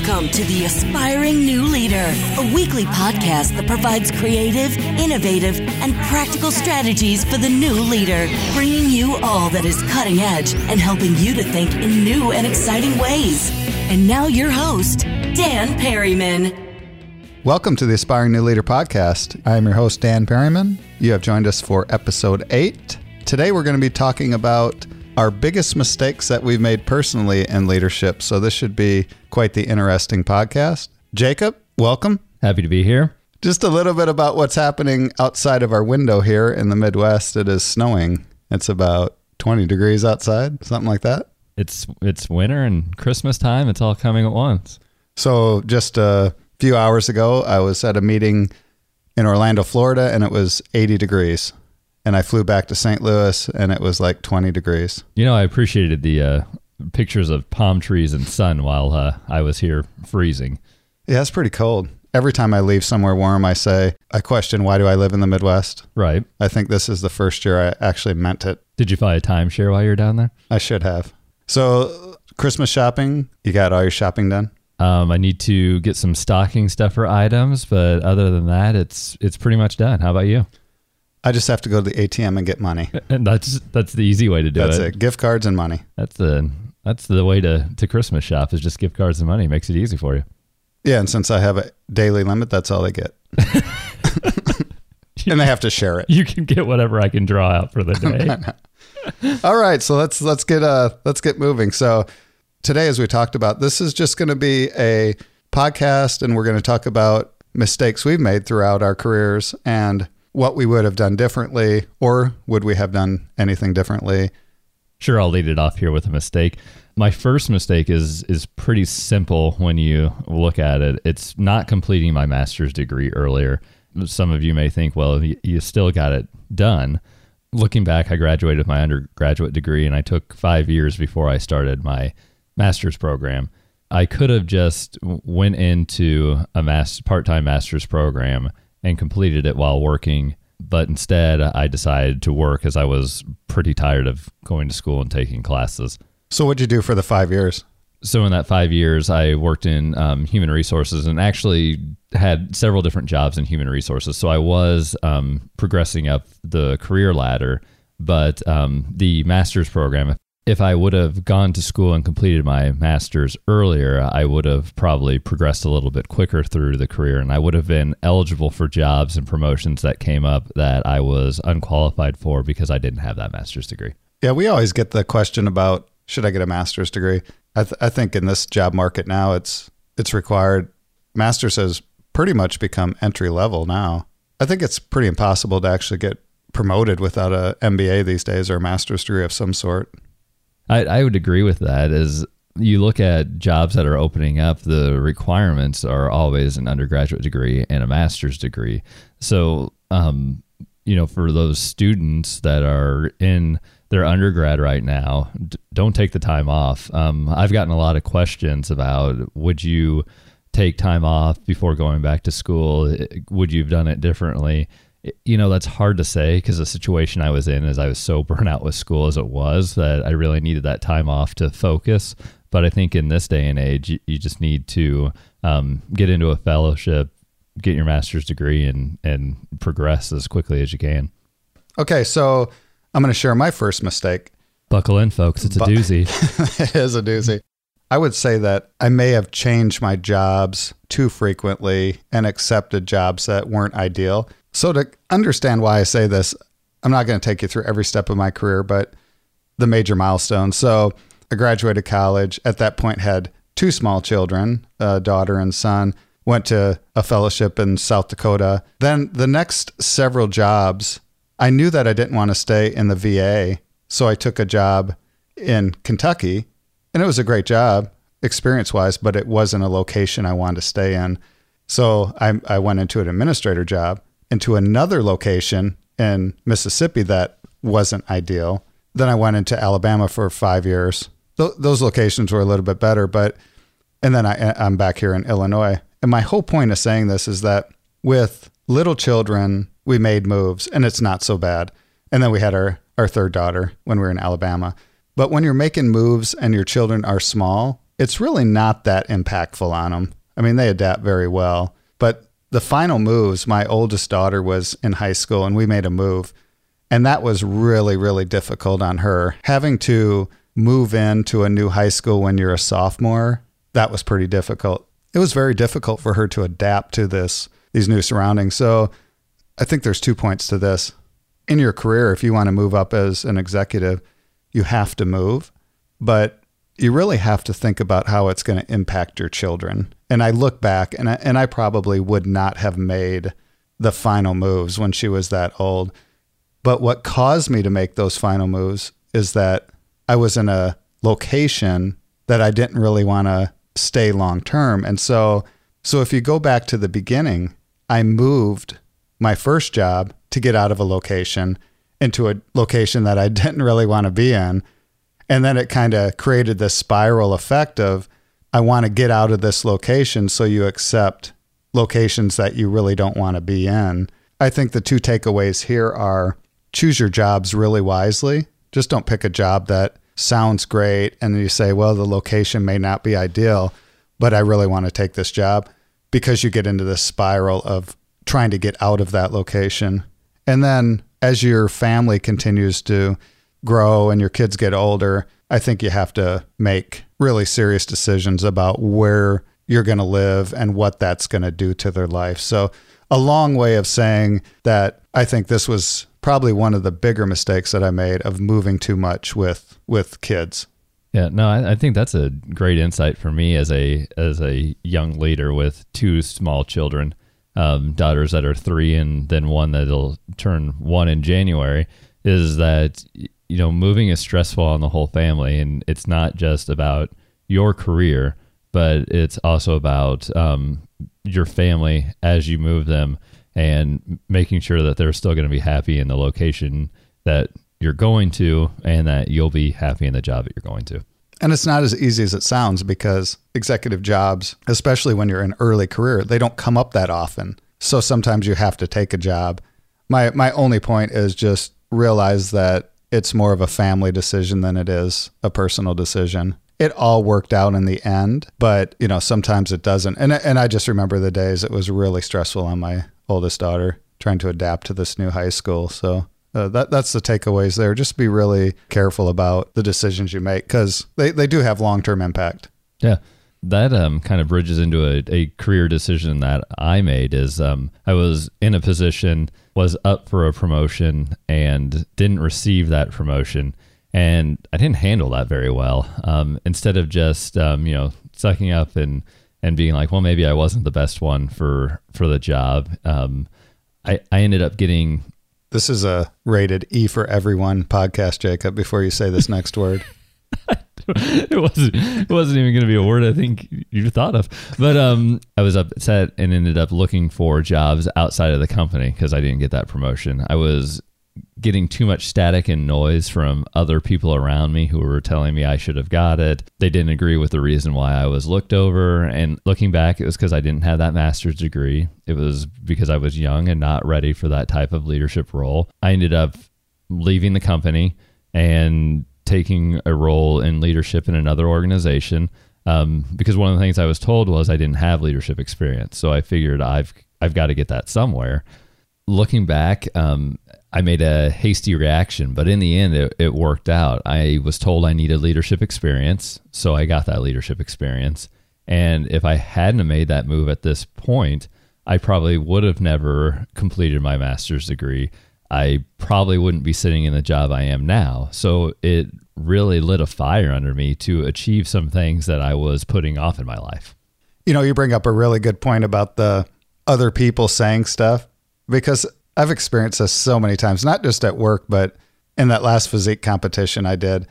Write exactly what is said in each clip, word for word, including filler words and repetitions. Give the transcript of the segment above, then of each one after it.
Welcome to the Aspiring New Leader, a weekly podcast that provides creative, innovative, and practical strategies for the new leader, bringing you all that is cutting edge and helping you to think in new and exciting ways. And now your host, Dan Perryman. Welcome to the Aspiring New Leader podcast. I am your host, Dan Perryman. You have joined us for episode eight. Today we're going to be talking about our biggest mistakes that we've made personally in leadership. So this should be quite the interesting podcast. Jacob, welcome. Happy to be here. Just a little bit about what's happening outside of our window here in the Midwest. It is snowing. It's about twenty degrees outside, something like that. It's it's winter and Christmas time. It's all coming at once. So just a few hours ago, I was at a meeting in Orlando, Florida, and it was eighty degrees. And I flew back to Saint Louis, and it was like twenty degrees. You know, I appreciated the uh, pictures of palm trees and sun while uh, I was here freezing. Yeah, it's pretty cold. Every time I leave somewhere warm, I say, I question, why do I live in the Midwest? Right. I think this is the first year I actually meant it. Did you buy a timeshare while you were down there? I should have. So Christmas shopping, you got all your shopping done? Um, I need to get some stocking stuffer items, but other than that, it's it's pretty much done. How about you? I just have to go to the A T M and get money. And that's that's the easy way to do it. That's it. Gift cards and money. That's the that's the way to, to Christmas shop, is just gift cards and money. Makes it easy for you. Yeah, and since I have a daily limit, that's all they get. And they have to share it. You can get whatever I can draw out for the day. All right, so let's let's get uh let's get moving. So today, as we talked about, this is just going to be a podcast, and we're going to talk about mistakes we've made throughout our careers and what we would have done differently, or would we have done anything differently? Sure, I'll lead it off here with a mistake. My first mistake is is pretty simple when you look at it. It's not completing my master's degree earlier. Some of you may think, well, you, you still got it done. Looking back, I graduated with my undergraduate degree, and I took five years before I started my master's program. I could have just went into a master, part-time master's program and completed it while working. But instead, I decided to work as I was pretty tired of going to school and taking classes. So what'd you do for the five years? So in that five years, I worked in um, human resources and actually had several different jobs in human resources. So I was um, progressing up the career ladder, but um, the master's program, if I would have gone to school and completed my master's earlier, I would have probably progressed a little bit quicker through the career, and I would have been eligible for jobs and promotions that came up that I was unqualified for because I didn't have that master's degree. Yeah, we always get the question about, should I get a master's degree? I, th- I think in this job market now, it's it's required. Master's has pretty much become entry level now. I think it's pretty impossible to actually get promoted without a M B A these days, or a master's degree of some sort. I, I would agree with that. As you look at jobs that are opening up, the requirements are always an undergraduate degree and a master's degree. So, um, you know, for those students that are in their undergrad right now, d- don't take the time off. Um, I've gotten a lot of questions about, would you take time off before going back to school? Would you have done it differently? You know, that's hard to say, because the situation I was in is I was so burnt out with school as it was that I really needed that time off to focus. But I think in this day and age, you, you just need to um, get into a fellowship, get your master's degree, and, and progress as quickly as you can. Okay, so I'm going to share my first mistake. Buckle in, folks. It's a Bu- doozy. It is a doozy. I would say that I may have changed my jobs too frequently and accepted jobs that weren't ideal. So to understand why I say this, I'm not going to take you through every step of my career, but the major milestones. So I graduated college. At that point, had two small children, a daughter and son, went to a fellowship in South Dakota. Then the next several jobs, I knew that I didn't want to stay in the V A, so I took a job in Kentucky, and it was a great job experience-wise, but it wasn't a location I wanted to stay in. So I, I went into an administrator job, into another location in Mississippi that wasn't ideal. Then I went into Alabama for five years. Th- those locations were a little bit better, but, and then I, I'm back here in Illinois. And my whole point of saying this is that with little children, we made moves, and it's not so bad. And then we had our, our third daughter when we were in Alabama. But when you're making moves and your children are small, it's really not that impactful on them. I mean, they adapt very well. But the final moves, my oldest daughter was in high school and we made a move. And that was really, really difficult on her. Having to move into a new high school when you're a sophomore, that was pretty difficult. It was very difficult for her to adapt to this, these new surroundings. So I think there's two points to this. In your career, if you want to move up as an executive, you have to move, but you really have to think about how it's going to impact your children. And I look back and I, and I probably would not have made the final moves when she was that old. But what caused me to make those final moves is that I was in a location that I didn't really want to stay long term. And so, so if you go back to the beginning, I moved my first job to get out of a location into a location that I didn't really want to be in. And then it kind of created this spiral effect of, I want to get out of this location. So you accept locations that you really don't want to be in. I think the two takeaways here are choose your jobs really wisely. Just don't pick a job that sounds great and you say, well, the location may not be ideal, but I really want to take this job, because you get into this spiral of trying to get out of that location. And then as your family continues to grow and your kids get older, I think you have to make really serious decisions about where you're going to live and what that's going to do to their life. So a long way of saying that I think this was probably one of the bigger mistakes that I made, of moving too much with, with kids. Yeah, no, I, I think that's a great insight for me as a, as a young leader with two small children, um, daughters that are three and then one that'll turn one in January, is that, you know, moving is stressful on the whole family. And it's not just about your career, but it's also about, um, your family as you move them, and making sure that they're still going to be happy in the location that you're going to, and that you'll be happy in the job that you're going to. And it's not as easy as it sounds, because executive jobs, especially when you're in early career, they don't come up that often. So sometimes you have to take a job. My my only point is just realize that it's more of a family decision than it is a personal decision. It all worked out in the end, but you know, sometimes it doesn't. And and I just remember the days it was really stressful on my oldest daughter trying to adapt to this new high school. So uh, that that's the takeaways there. Just be really careful about the decisions you make, because they, they do have long-term impact. Yeah. That um, kind of bridges into a, a career decision that I made is um, I was in a position, was up for a promotion, and didn't receive that promotion. And I didn't handle that very well. Um, instead of just, um, you know, sucking up and, and being like, well, maybe I wasn't the best one for, for the job. Um, I, I ended up getting... This is a rated E for everyone podcast, Jacob, before you say this next word. It wasn't, it wasn't even going to be a word I think you thought of. But um, I was upset and ended up looking for jobs outside of the company because I didn't get that promotion. I was getting too much static and noise from other people around me who were telling me I should have got it. They didn't agree with the reason why I was looked over. And looking back, it was because I didn't have that master's degree. It was because I was young and not ready for that type of leadership role. I ended up leaving the company and taking a role in leadership in another organization, um, because one of the things I was told was I didn't have leadership experience. So I figured I've I've got to get that somewhere. Looking back, um, I made a hasty reaction, but in the end, it, it worked out. I was told I needed leadership experience, so I got that leadership experience. And if I hadn't made that move at this point, I probably would have never completed my master's degree. I probably wouldn't be sitting in the job I am now. So it really lit a fire under me to achieve some things that I was putting off in my life. You know, you bring up a really good point about the other people saying stuff, because I've experienced this so many times, not just at work, but in that last physique competition I did.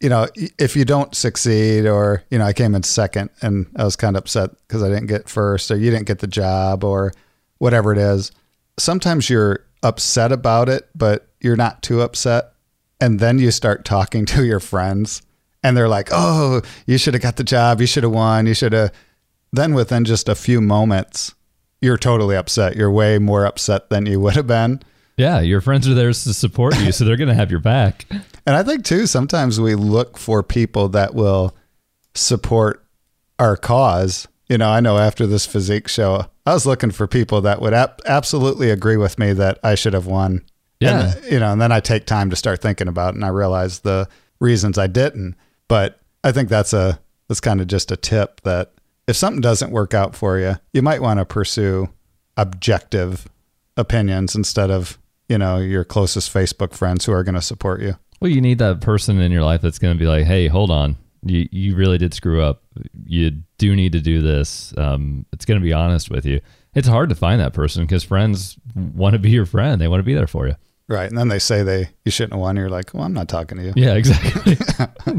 You know, if you don't succeed, or, you know, I came in second and I was kind of upset because I didn't get first, or you didn't get the job, or whatever it is. Sometimes you're upset about it, but you're not too upset. And then you start talking to your friends and they're like, oh, you should have got the job. You should have won. You should have. Then within just a few moments, you're totally upset. You're way more upset than you would have been. Yeah. Your friends are there to support you. So they're going to have your back. And I think too, sometimes we look for people that will support our cause. You know, I know after this physique show, I was looking for people that would ap- absolutely agree with me that I should have won. Yeah. And, you know, and then I take time to start thinking about it, and I realize the reasons I didn't. But I think that's a, that's kind of just a tip that if something doesn't work out for you, you might want to pursue objective opinions instead of, you know, your closest Facebook friends who are going to support you. Well, you need that person in your life that's going to be like, hey, hold on. You you really did screw up. You do need to do this. Um, it's going to be honest with you. It's hard to find that person because friends want to be your friend. They want to be there for you. Right. And then they say they you shouldn't have won. You're like, well, I'm not talking to you. Yeah, exactly.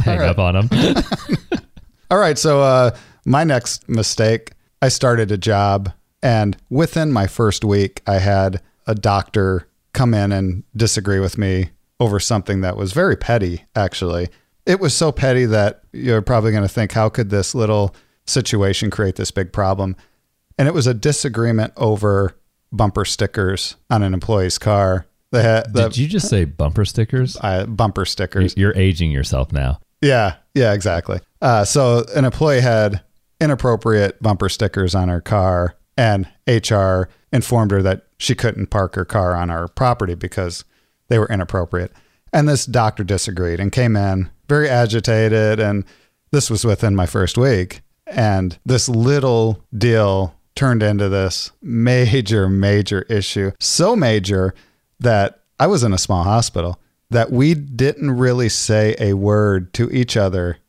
Hang up on them. All right. So uh, my next mistake, I started a job, and within my first week, I had a doctor come in and disagree with me over something that was very petty, actually. It was so petty that you're probably going to think, how could this little situation create this big problem? And it was a disagreement over bumper stickers on an employee's car. They had, the, Did you just say bumper stickers? Uh, bumper stickers. You're aging yourself now. Yeah, yeah, exactly. Uh, so an employee had inappropriate bumper stickers on her car, and H R informed her that she couldn't park her car on our property because they were inappropriate. And this doctor disagreed and came in very agitated, and this was within my first week. And this little deal turned into this major, major issue. So major that I was in a small hospital that we didn't really say a word to each other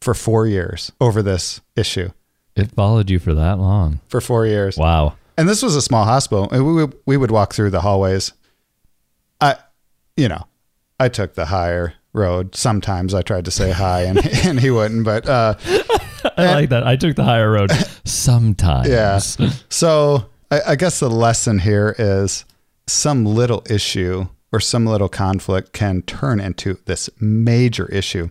for four years over this issue. It followed you for that long? For four years. Wow. And this was a small hospital. We we would walk through the hallways. I, you know, I took the higher road. Sometimes I tried to say hi and, and he wouldn't, but uh I and, like that. I took the higher road sometimes. Yeah. So I, I guess the lesson here is some little issue or some little conflict can turn into this major issue.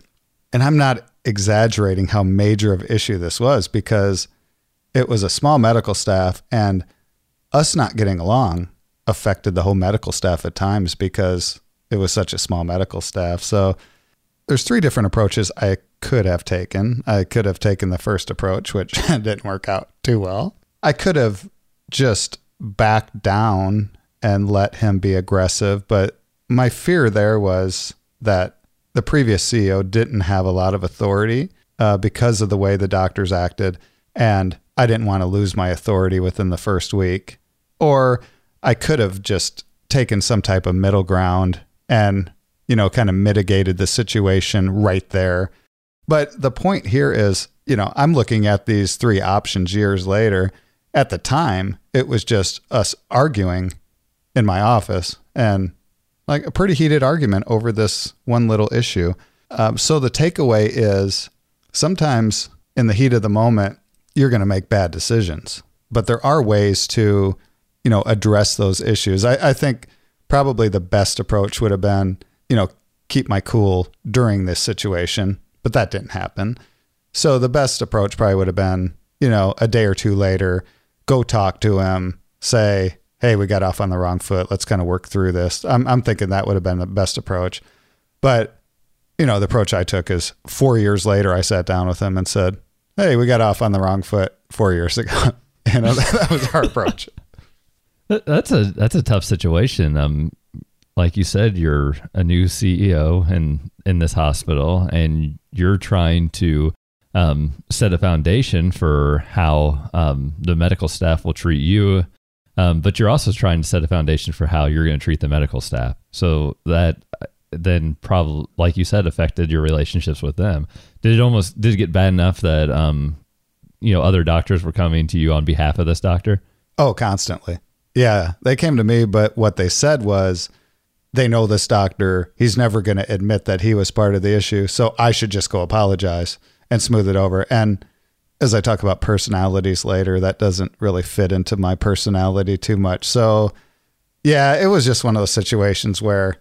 And I'm not exaggerating how major of issue this was, because it was a small medical staff, and us not getting along affected the whole medical staff at times because it was such a small medical staff. So there's three different approaches I could have taken. I could have taken the first approach, which didn't work out too well. I could have just backed down and let him be aggressive. But my fear there was that the previous C E O didn't have a lot of authority uh, because of the way the doctors acted. And I didn't want to lose my authority within the first week. Or I could have just taken some type of middle ground and, you know, kind of mitigated the situation right there. But the point here is, you know, I'm looking at these three options years later. At the time, it was just us arguing in my office, and like a pretty heated argument over this one little issue. Um, so the takeaway is sometimes in the heat of the moment, you're going to make bad decisions, but there are ways to, you know, address those issues. I, I think probably the best approach would have been, you know, keep my cool during this situation, but that didn't happen. So the best approach probably would have been, you know, a day or two later, go talk to him, say, hey, we got off on the wrong foot. Let's kind of work through this. I'm, I'm thinking that would have been the best approach. But, you know, the approach I took is four years later, I sat down with him and said, hey, we got off on the wrong foot four years ago. You know, that, that was our approach. That's a that's a tough situation. Um, like you said, you're a new C E O in, in this hospital, and you're trying to um, set a foundation for how um, the medical staff will treat you, um, but you're also trying to set a foundation for how you're going to treat the medical staff. So that then probably, like you said, affected your relationships with them. Did it almost did it get bad enough that um, you know, other doctors were coming to you on behalf of this doctor? Oh, constantly. Yeah, they came to me, but what they said was, they know this doctor, he's never going to admit that he was part of the issue, so I should just go apologize and smooth it over. And as I talk about personalities later, that doesn't really fit into my personality too much. So yeah, it was just one of those situations where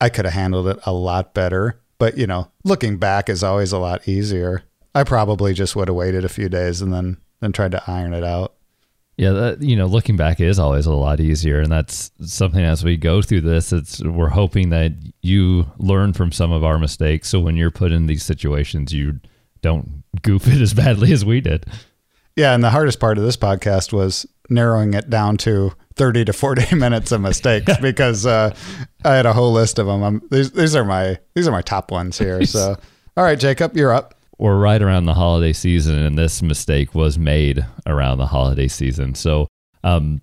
I could have handled it a lot better, but you know, looking back is always a lot easier. I probably just would have waited a few days and then, then tried to iron it out. Yeah, that, you know, looking back is always a lot easier, and that's something as we go through this. It's we're hoping that you learn from some of our mistakes, so when you're put in these situations, you don't goof it as badly as we did. Yeah, and the hardest part of this podcast was narrowing it down to thirty to forty minutes of mistakes because uh, I had a whole list of them. I'm, these, these are my these are my top ones here. So, all right, Jacob, you're up. We're right around the holiday season, and this mistake was made around the holiday season. So, um,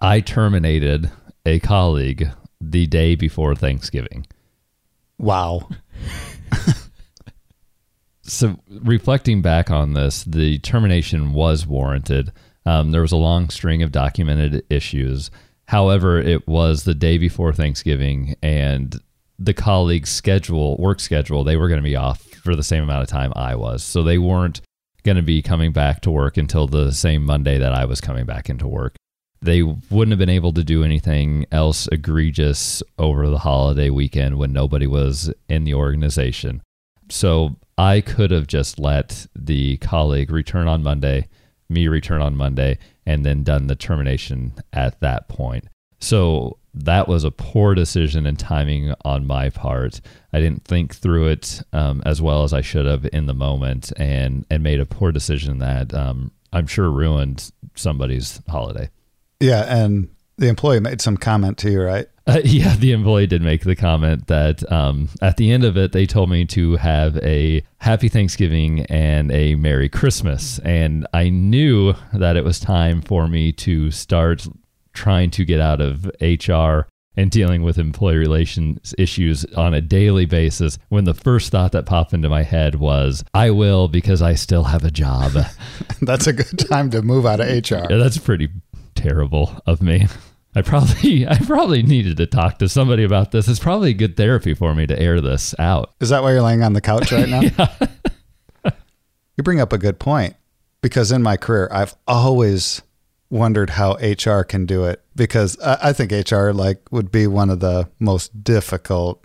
I terminated a colleague the day before Thanksgiving. Wow. So, reflecting back on this, the termination was warranted. Um, there was a long string of documented issues. However, it was the day before Thanksgiving, and the colleague's schedule, work schedule, they were going to be off for the same amount of time I was. So they weren't going to be coming back to work until the same Monday that I was coming back into work. They wouldn't have been able to do anything else egregious over the holiday weekend when nobody was in the organization. So I could have just let the colleague return on Monday, me return on Monday, and then done the termination at that point. So that was a poor decision and timing on my part. I didn't think through it um, as well as I should have in the moment, and and made a poor decision that um, I'm sure ruined somebody's holiday. Yeah, and the employee made some comment to you, right? Uh, yeah, the employee did make the comment that um, at the end of it, they told me to have a happy Thanksgiving and a Merry Christmas. And I knew that it was time for me to start trying to get out of H R and dealing with employee relations issues on a daily basis, when the first thought that popped into my head was, I will, because I still have a job. That's a good time to move out of H R. Yeah, that's pretty terrible of me. I probably I probably needed to talk to somebody about this. It's probably good therapy for me to air this out. Is that why you're laying on the couch right now? Yeah. You bring up a good point, because in my career, I've always wondered how H R can do it, because I, I think H R like would be one of the most difficult,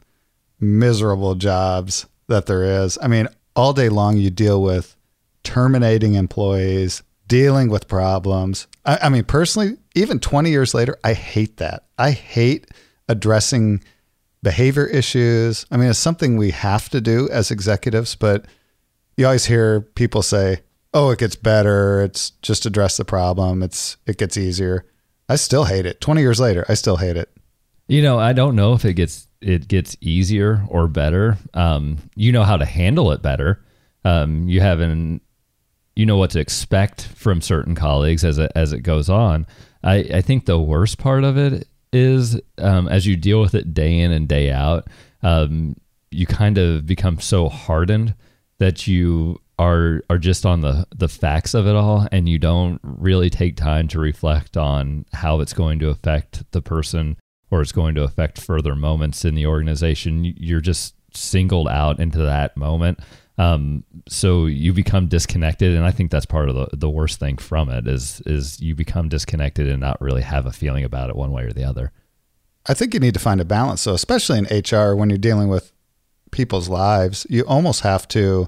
miserable jobs that there is. I mean, all day long you deal with terminating employees, dealing with problems. I, I mean, personally, even twenty years later, I hate that. I hate addressing behavior issues. I mean, it's something we have to do as executives, but you always hear people say, oh, it gets better. It's just address the problem. It's It gets easier. I still hate it. twenty years later, I still hate it. You know, I don't know if it gets it gets easier or better. Um, you know how to handle it better. Um, you have an, you know what to expect from certain colleagues as it, as it goes on. I, I think the worst part of it is um, as you deal with it day in and day out, um, you kind of become so hardened that you are are just on the, the facts of it all, and you don't really take time to reflect on how it's going to affect the person, or it's going to affect further moments in the organization. You're just singled out into that moment. Um, so you become disconnected, and I think that's part of the, the worst thing from it is is you become disconnected and not really have a feeling about it one way or the other. I think you need to find a balance. So especially in H R, when you're dealing with people's lives, you almost have to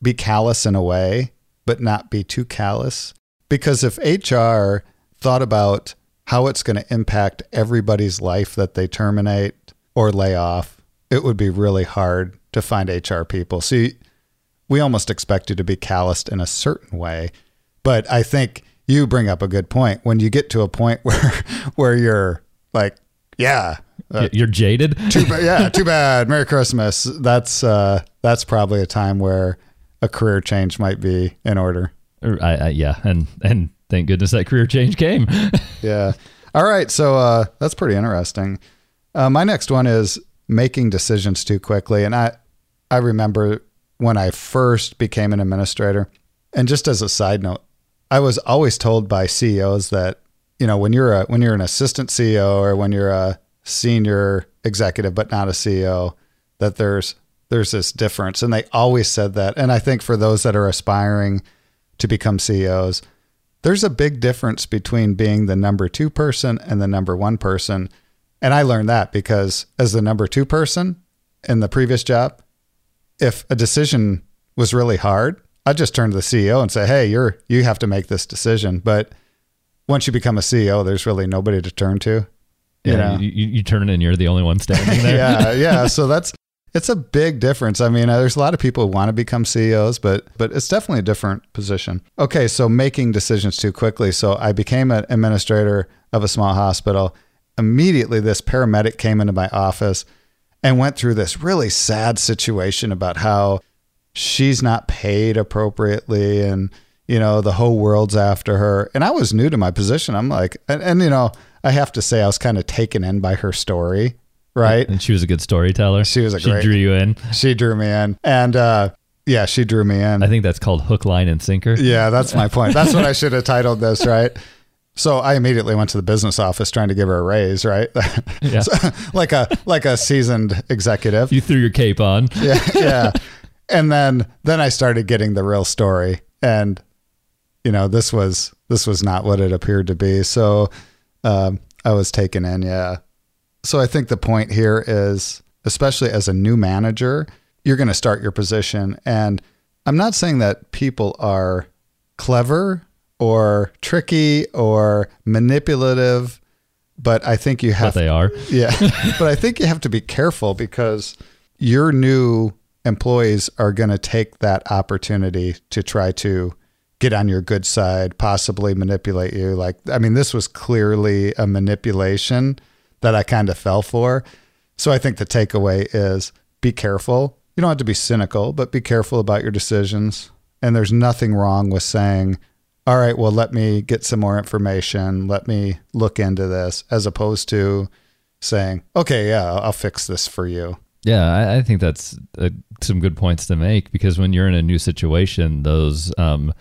be callous in a way, but not be too callous. Because if H R thought about how it's going to impact everybody's life that they terminate or lay off, it would be really hard to find H R people. So you, we almost expect you to be calloused in a certain way. But I think you bring up a good point. When you get to a point where where you're like, yeah, uh, you're jaded. Too ba- yeah, too bad. Merry Christmas. That's uh, that's probably a time where a career change might be in order. I, I, yeah, and and thank goodness that career change came. Yeah. All right. So uh, that's pretty interesting. Uh, my next one is making decisions too quickly, and I I remember when I first became an administrator. And just as a side note, I was always told by C E Os that, you know, when you're a when you're an assistant C E O, or when you're a senior executive but not a C E O, that there's there's this difference. And they always said that. And I think for those that are aspiring to become C E Os, there's a big difference between being the number two person and the number one person. And I learned that because as the number two person in the previous job, if a decision was really hard, I just turn to the C E O and say, hey, you're, you have to make this decision. But once you become a C E O, there's really nobody to turn to. You yeah, know? You, you turn and you're the only one standing there. yeah, yeah. So that's, It's a big difference. I mean, there's a lot of people who want to become C E Os, but but it's definitely a different position. Okay, so making decisions too quickly. So I became an administrator of a small hospital. Immediately, this paramedic came into my office and went through this really sad situation about how she's not paid appropriately and, you know, the whole world's after her. And I was new to my position. I'm like, and, and you know, I have to say I was kind of taken in by her story. Right. And she was a good storyteller. She was a she great. She drew you in. She drew me in. And uh, yeah, she drew me in. I think that's called hook, line, and sinker. Yeah, that's my point. That's what I should have titled this, right? So I immediately went to the business office trying to give her a raise, right? Yeah. So, like a like a seasoned executive. You threw your cape on. Yeah. Yeah. And then then I started getting the real story. And you know, this was this was not what it appeared to be. So um, I was taken in, yeah. So I think the point here is, especially as a new manager, you're going to start your position. And I'm not saying that people are clever or tricky or manipulative, but I think you have... But they are. Yeah. But I think you have to be careful because your new employees are going to take that opportunity to try to get on your good side, possibly manipulate you. Like, I mean, this was clearly a manipulation that I kind of fell for. So I think the takeaway is be careful. You don't have to be cynical, but be careful about your decisions. And there's nothing wrong with saying, all right, well, let me get some more information. Let me look into this, as opposed to saying, okay, yeah, I'll fix this for you. Yeah, I, I think that's uh, some good points to make, because when you're in a new situation, those um,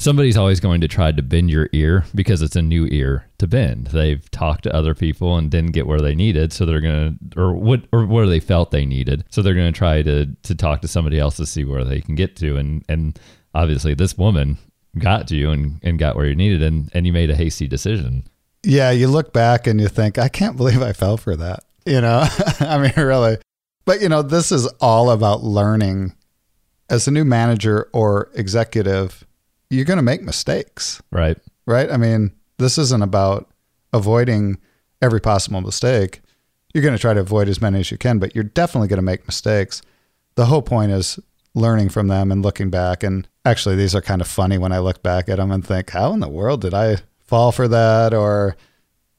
somebody's always going to try to bend your ear because it's a new ear to bend. They've talked to other people and didn't get where they needed. So they're going to, or what, or where they felt they needed. So they're going to try to, to talk to somebody else to see where they can get to. And, and obviously this woman got to you and, and got where you needed, and, and you made a hasty decision. Yeah. You look back and you think, I can't believe I fell for that. You know, I mean, really, but you know, this is all about learning. As a new manager or executive, you're going to make mistakes. Right. Right. I mean, this isn't about avoiding every possible mistake. You're going to try to avoid as many as you can, but you're definitely going to make mistakes. The whole point is learning from them and looking back. And actually, these are kind of funny when I look back at them and think, how in the world did I fall for that? Or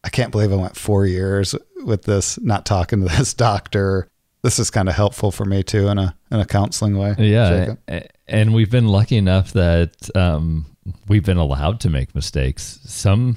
I can't believe I went four years with this, not talking to this doctor. This is kind of helpful for me too, in a in a counseling way. Yeah, Jacob. And we've been lucky enough that um, we've been allowed to make mistakes. Some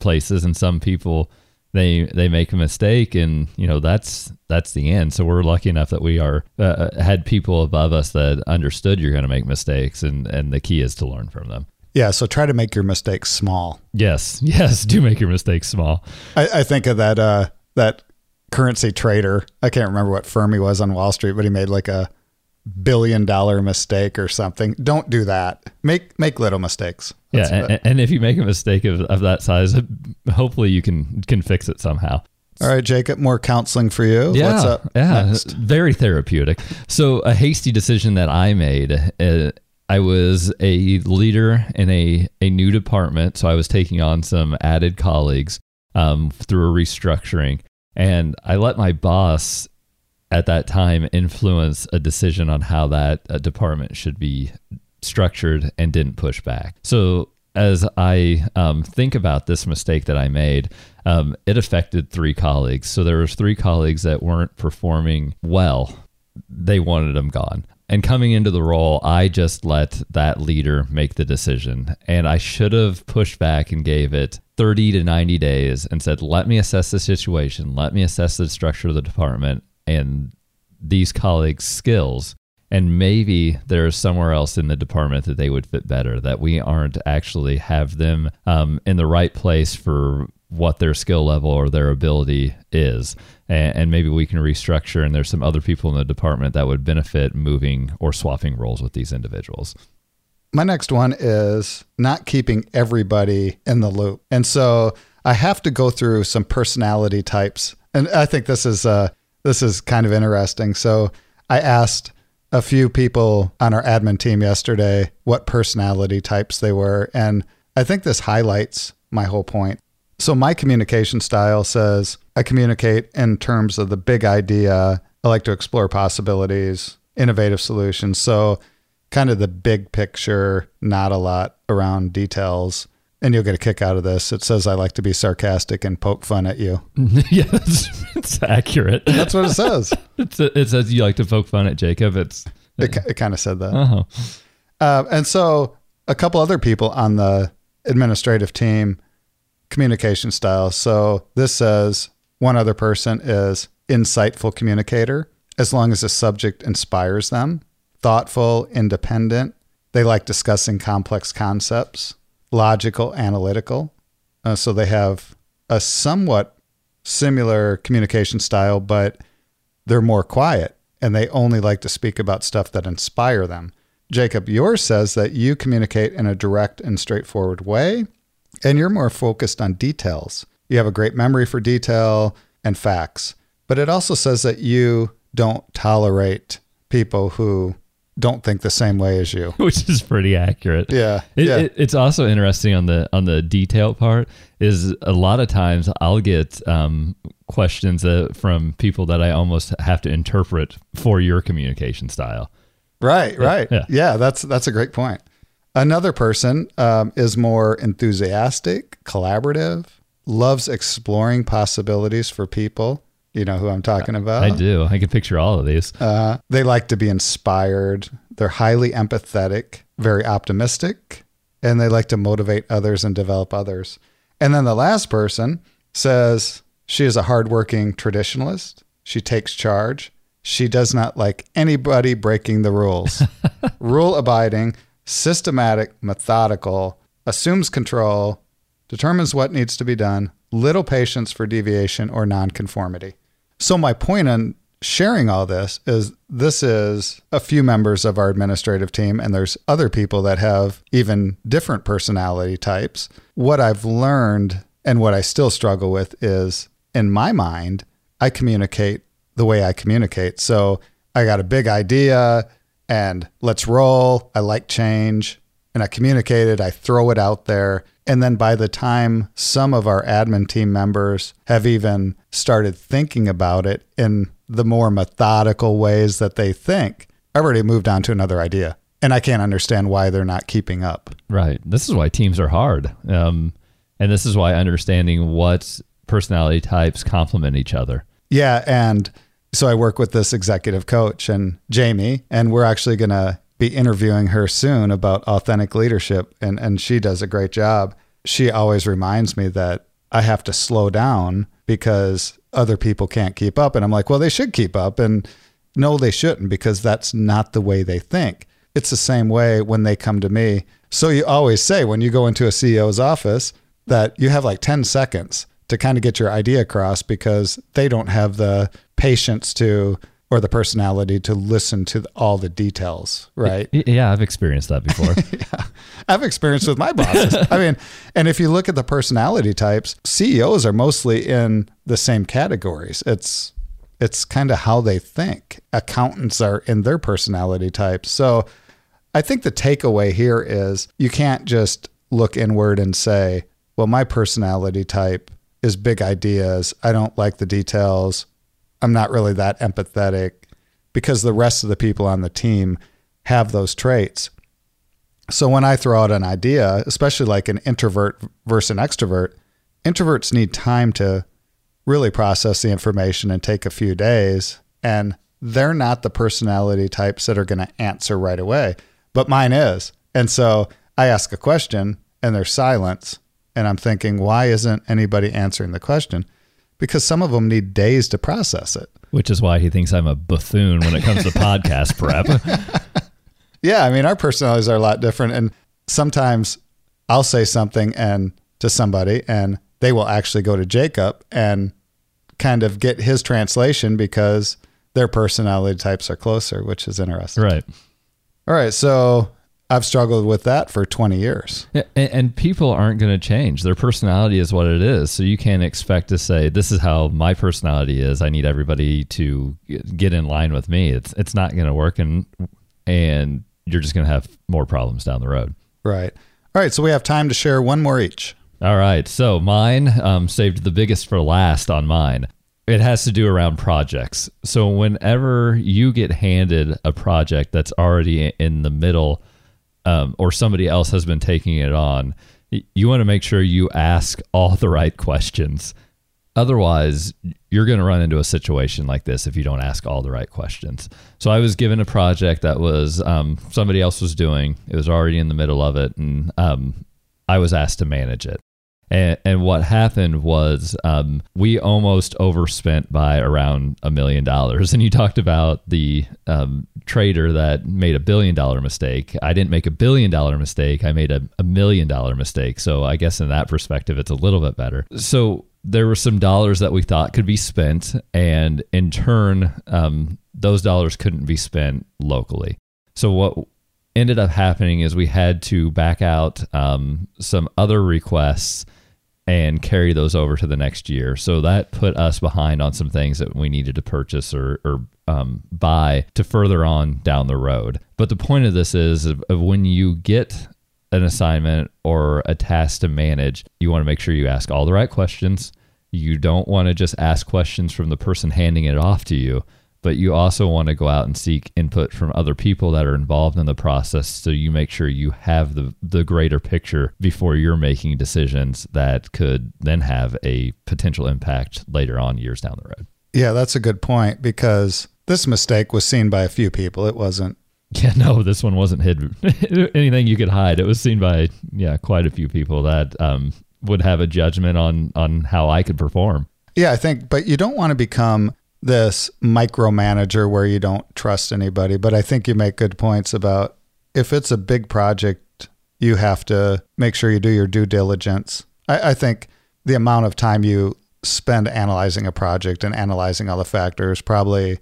places and some people, they they make a mistake, and you know that's that's the end. So we're lucky enough that we are uh, had people above us that understood you're going to make mistakes, and and the key is to learn from them. Yeah, so try to make your mistakes small. Yes, yes, do make your mistakes small. I, I think of that uh, that. currency trader. I can't remember what firm he was on Wall Street, but he made like a billion dollar mistake or something. Don't do that. Make make little mistakes. That's yeah, and, and if you make a mistake of, of that size, hopefully you can can fix it somehow. All right, Jacob, more counseling for you. Yeah, what's up yeah, next? Very therapeutic. So a hasty decision that I made, uh, I was a leader in a, a new department, so I was taking on some added colleagues um, through a restructuring. And I let my boss at that time influence a decision on how that department should be structured, and didn't push back. So as I um, think about this mistake that I made, um, it affected three colleagues. So there was three colleagues that weren't performing well. They wanted them gone. And coming into the role, I just let that leader make the decision. And I should have pushed back and gave it thirty to ninety days and said, let me assess the situation. Let me assess the structure of the department and these colleagues' skills. And maybe there's somewhere else in the department that they would fit better, that we aren't actually have them um, in the right place for what their skill level or their ability is. And, and maybe we can restructure, and there's some other people in the department that would benefit moving or swapping roles with these individuals. My next one is not keeping everybody in the loop. And so I have to go through some personality types. And I think this is uh, this is kind of interesting. So I asked a few people on our admin team yesterday what personality types they were. And I think this highlights my whole point. So my communication style says I communicate in terms of the big idea, I like to explore possibilities, innovative solutions. So kind of the big picture, not a lot around details. And you'll get a kick out of this. It says, I like to be sarcastic and poke fun at you. Yeah, that's, it's accurate. That's what it says. It's a, it says you like to poke fun at Jacob. It's It, it kind of said that. Uh-huh. Uh, and so a couple other people on the administrative team, communication style. So this says one other person is insightful communicator, as long as the subject inspires them, thoughtful, independent. They like discussing complex concepts. Logical, analytical. Uh, so they have a somewhat similar communication style, but they're more quiet and they only like to speak about stuff that inspire them. Jacob, yours says that you communicate in a direct and straightforward way, and you're more focused on details. You have a great memory for detail and facts, but it also says that you don't tolerate people who don't think the same way as you, which is pretty accurate. Yeah, it, yeah. It, it's also interesting on the on the detail part. Is a lot of times I'll get um, questions uh, from people that I almost have to interpret for your communication style. Right, right. Yeah, yeah. yeah that's that's a great point. Another person um, is more enthusiastic, collaborative, loves exploring possibilities for people. You know who I'm talking about? I do. I can picture all of these. Uh, they like to be inspired. They're highly empathetic, very optimistic, and they like to motivate others and develop others. And then the last person says she is a hardworking traditionalist. She takes charge. She does not like anybody breaking the rules. Rule-abiding, systematic, methodical, assumes control, determines what needs to be done, little patience for deviation or nonconformity. So my point on sharing all this is this is a few members of our administrative team, and there's other people that have even different personality types. What I've learned and what I still struggle with is, in my mind, I communicate the way I communicate. So I got a big idea and let's roll. I like change. And I communicate it, I throw it out there. And then by the time some of our admin team members have even started thinking about it in the more methodical ways that they think, I've already moved on to another idea. And I can't understand why they're not keeping up. Right. This is why teams are hard. Um, and this is why understanding what personality types complement each other. Yeah. And so I work with this executive coach and Jamie, and we're actually going to be interviewing her soon about authentic leadership, and, and she does a great job. She always reminds me that I have to slow down because other people can't keep up. And I'm like, well, they should keep up. And no, they shouldn't, because that's not the way they think. It's the same way when they come to me. So you always say when you go into a C E O's office that you have like ten seconds to kind of get your idea across, because they don't have the patience to or the personality to listen to the, all the details, right? Yeah, I've experienced that before. Yeah, I've experienced with my bosses. I mean, and if you look at the personality types, C E Os are mostly in the same categories. It's it's kind of how they think. Accountants are in their personality types. So I think the takeaway here is you can't just look inward and say, well, my personality type is big ideas. I don't like the details. I'm not really that empathetic, because the rest of the people on the team have those traits. So when I throw out an idea, especially like an introvert versus an extrovert, introverts need time to really process the information and take a few days. And they're not the personality types that are going to answer right away, but mine is. And so I ask a question and there's silence, and I'm thinking, why isn't anybody answering the question? Because some of them need days to process it. Which is why he thinks I'm a buffoon when it comes to podcast prep. Yeah, I mean, our personalities are a lot different. And sometimes I'll say something and to somebody, and they will actually go to Jacob and kind of get his translation, because their personality types are closer, which is interesting. Right. All right, so I've struggled with that for twenty years. Yeah, and, and people aren't going to change. Their personality is what it is. So you can't expect to say, this is how my personality is. I need everybody to get in line with me. It's it's not going to work. And, and you're just going to have more problems down the road. Right. All right. So we have time to share one more each. All right. So mine um, saved the biggest for last on mine. It has to do around projects. So whenever you get handed a project that's already in the middle, um, or somebody else has been taking it on, you want to make sure you ask all the right questions. Otherwise, you're going to run into a situation like this if you don't ask all the right questions. So I was given a project that was um, somebody else was doing. It was already in the middle of it, and um, I was asked to manage it. And, and what happened was um, we almost overspent by around a million dollars. And you talked about the um, trader that made a billion dollar mistake. I didn't make a billion dollar mistake. I made a, a million dollar mistake. So I guess in that perspective, it's a little bit better. So there were some dollars that we thought could be spent. And in turn, um, those dollars couldn't be spent locally. So what ended up happening is we had to back out um, some other requests and carry those over to the next year. So that put us behind on some things that we needed to purchase or, or um, buy to further on down the road. But the point of this is of, of when you get an assignment or a task to manage, you want to make sure you ask all the right questions. You don't want to just ask questions from the person handing it off to you, but you also want to go out and seek input from other people that are involved in the process, so you make sure you have the, the greater picture before you're making decisions that could then have a potential impact later on years down the road. Yeah, that's a good point, because this mistake was seen by a few people. It wasn't Yeah, no, this one wasn't hidden. Anything you could hide. It was seen by, yeah, quite a few people that um, would have a judgment on, on how I could perform. Yeah, I think, but you don't want to become this micromanager where you don't trust anybody. But I think you make good points about if it's a big project, you have to make sure you do your due diligence. I, I think the amount of time you spend analyzing a project and analyzing all the factors probably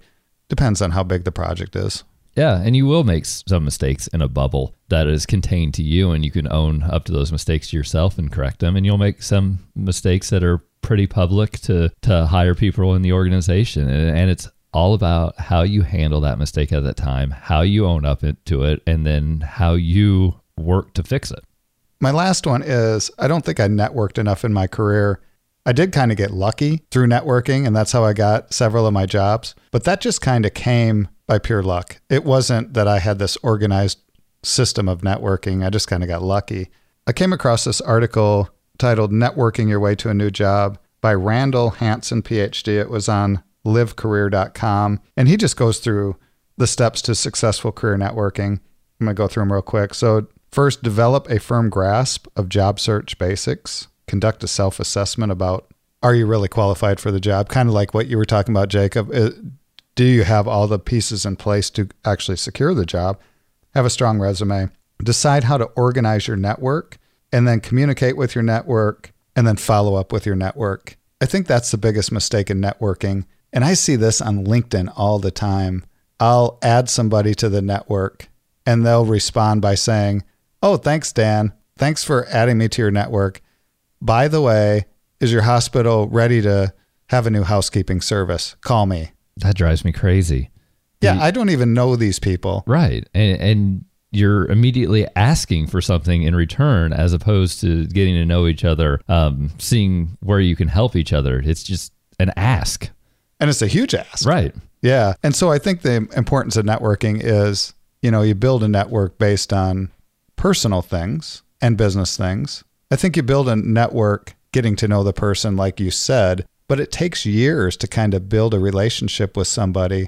depends on how big the project is. Yeah, and you will make some mistakes in a bubble that is contained to you, and you can own up to those mistakes yourself and correct them. And you'll make some mistakes that are pretty public to to hire people in the organization. And, and it's all about how you handle that mistake at that time, how you own up to it, and then how you work to fix it. My last one is, I don't think I networked enough in my career. I did kind of get lucky through networking, and that's how I got several of my jobs. But that just kind of came by pure luck. It wasn't that I had this organized system of networking. I just kind of got lucky. I came across this article titled Networking Your Way to a New Job by Randall Hansen, P H D. It was on live career dot com. And he just goes through the steps to successful career networking. I'm going to go through them real quick. So first, develop a firm grasp of job search basics. Conduct a self-assessment about, are you really qualified for the job? Kind of like what you were talking about, Jacob. It, Do you have all the pieces in place to actually secure the job? Have a strong resume. Decide how to organize your network, and then communicate with your network, and then follow up with your network. I think that's the biggest mistake in networking. And I see this on LinkedIn all the time. I'll add somebody to the network, and they'll respond by saying, oh, thanks, Dan. Thanks for adding me to your network. By the way, is your hospital ready to have a new housekeeping service? Call me. That drives me crazy. Yeah, you, I don't even know these people. Right. And, and you're immediately asking for something in return, as opposed to getting to know each other, um, seeing where you can help each other. It's just an ask. And it's a huge ask. Right. Yeah. And so I think the importance of networking is, you know, you build a network based on personal things and business things. I think you build a network getting to know the person, like you said, but it takes years to kind of build a relationship with somebody.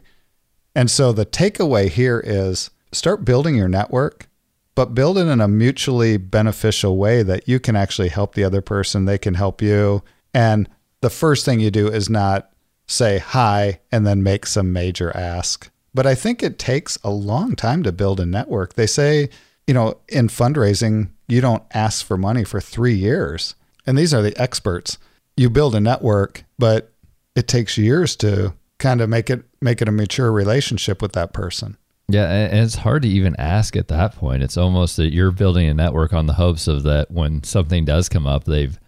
And so the takeaway here is start building your network, but build it in a mutually beneficial way that you can actually help the other person, they can help you. And the first thing you do is not say hi and then make some major ask. But I think it takes a long time to build a network. They say, you know, in fundraising, you don't ask for money for three years. And these are the experts. You build a network, but it takes years to kind of make it make it a mature relationship with that person. Yeah, and it's hard to even ask at that point. It's almost that you're building a network on the hopes of that when something does come up, they've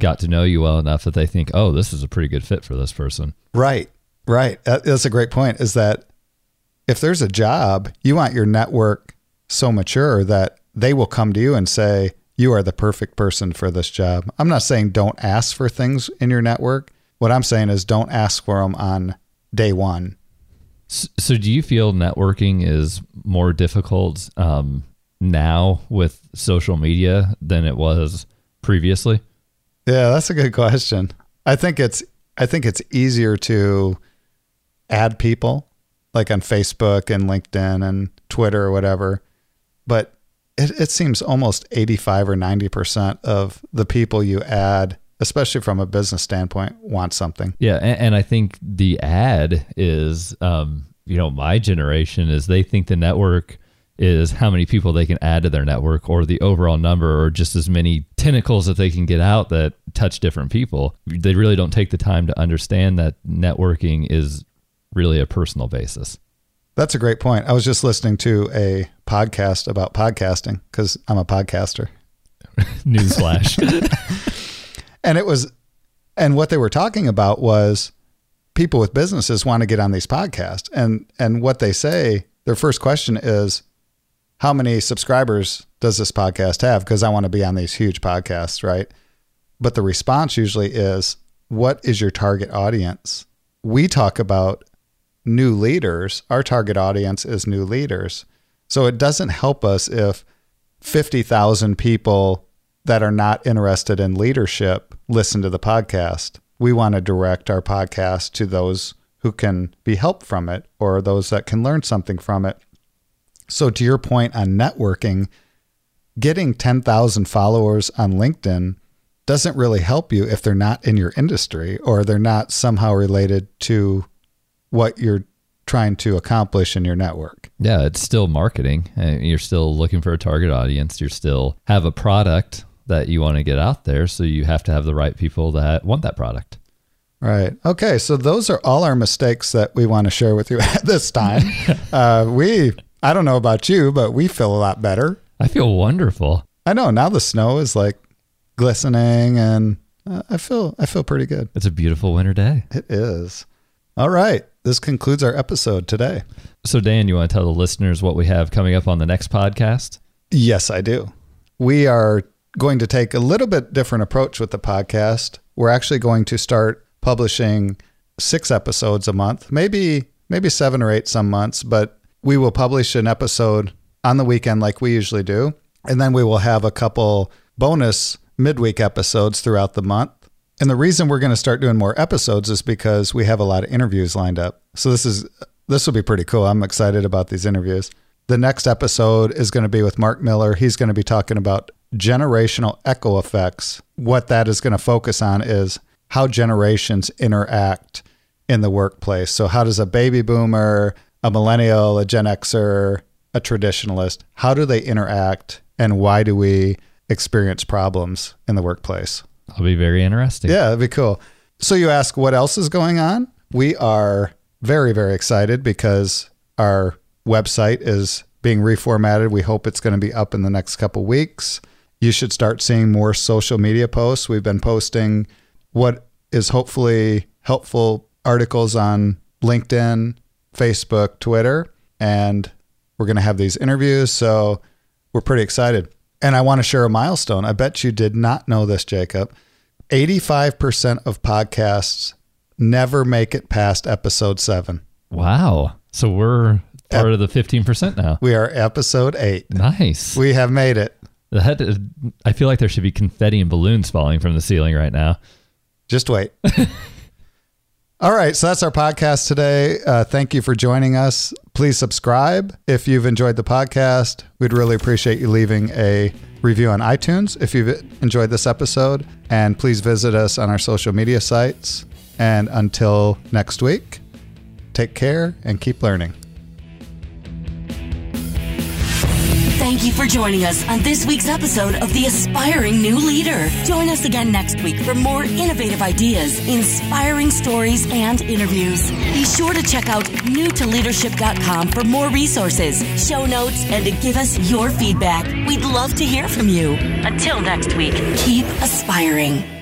got to know you well enough that they think, oh, this is a pretty good fit for this person. Right, right. That's a great point, is that if there's a job, you want your network so mature that they will come to you and say, you are the perfect person for this job. I'm not saying don't ask for things in your network. What I'm saying is don't ask for them on day one. So do you feel networking is more difficult um, now with social media than it was previously? Yeah, that's a good question. I think it's I think it's easier to add people like on Facebook and LinkedIn and Twitter or whatever, but it, it seems almost eighty-five or ninety percent of the people you add, especially from a business standpoint, want something. Yeah. And, and I think the ad is, um, you know, my generation is they think the network is how many people they can add to their network or the overall number or just as many tentacles that they can get out that touch different people. They really don't take the time to understand that networking is really a personal basis. That's a great point. I was just listening to a podcast about podcasting because I'm a podcaster. Newsflash. And it was, and what they were talking about was people with businesses want to get on these podcasts. And, and what they say, their first question is, how many subscribers does this podcast have? Because I want to be on these huge podcasts, right? But the response usually is, what is your target audience? We talk about new leaders. Our target audience is new leaders. So it doesn't help us if fifty thousand people that are not interested in leadership listen to the podcast. We want to direct our podcast to those who can be helped from it or those that can learn something from it. So to your point on networking, getting ten thousand followers on LinkedIn doesn't really help you if they're not in your industry or they're not somehow related to what you're trying to accomplish in your network. Yeah, it's still marketing. You're still looking for a target audience. You still have a product that you want to get out there. So you have to have the right people that want that product. Right. Okay. So those are all our mistakes that we want to share with you at this time. uh, we, I don't know about you, but we feel a lot better. I feel wonderful. I know. Now the snow is like glistening and uh, I feel, I feel pretty good. It's a beautiful winter day. It is. All right. This concludes our episode today. So Dan, you want to tell the listeners what we have coming up on the next podcast? Yes, I do. We are going to take a little bit different approach with the podcast. We're actually going to start publishing six episodes a month, maybe maybe seven or eight some months, but we will publish an episode on the weekend like we usually do. And then we will have a couple bonus midweek episodes throughout the month. And the reason we're going to start doing more episodes is because we have a lot of interviews lined up. So this is this will be pretty cool. I'm excited about these interviews. The next episode is going to be with Mark Miller. He's going to be talking about generational echo effects. What that is going to focus on is how generations interact in the workplace. So how does a baby boomer, a millennial, a Gen Xer, a traditionalist, how do they interact and why do we experience problems in the workplace? That'll be very interesting. Yeah, that'd be cool. So you ask what else is going on? We are very, very excited because our website is being reformatted. We hope it's going to be up in the next couple weeks. You should start seeing more social media posts. We've been posting what is hopefully helpful articles on LinkedIn, Facebook, Twitter, and we're going to have these interviews. So we're pretty excited. And I want to share a milestone. I bet you did not know this, Jacob. eighty-five percent of podcasts never make it past episode seven. Wow. So we're part Ep- of the fifteen percent now. We are episode eight. Nice. We have made it. That is, I feel like there should be confetti and balloons falling from the ceiling right now. Just wait. All right. So that's our podcast today. Uh, thank you for joining us. Please subscribe if you've enjoyed the podcast. We'd really appreciate you leaving a review on iTunes if you've enjoyed this episode. And please visit us on our social media sites. And until next week, take care and keep learning. Thank you for joining us on this week's episode of The Aspiring New Leader. Join us again next week for more innovative ideas, inspiring stories, and interviews. Be sure to check out new to leadership dot com for more resources, show notes, and to give us your feedback. We'd love to hear from you. Until next week, keep aspiring.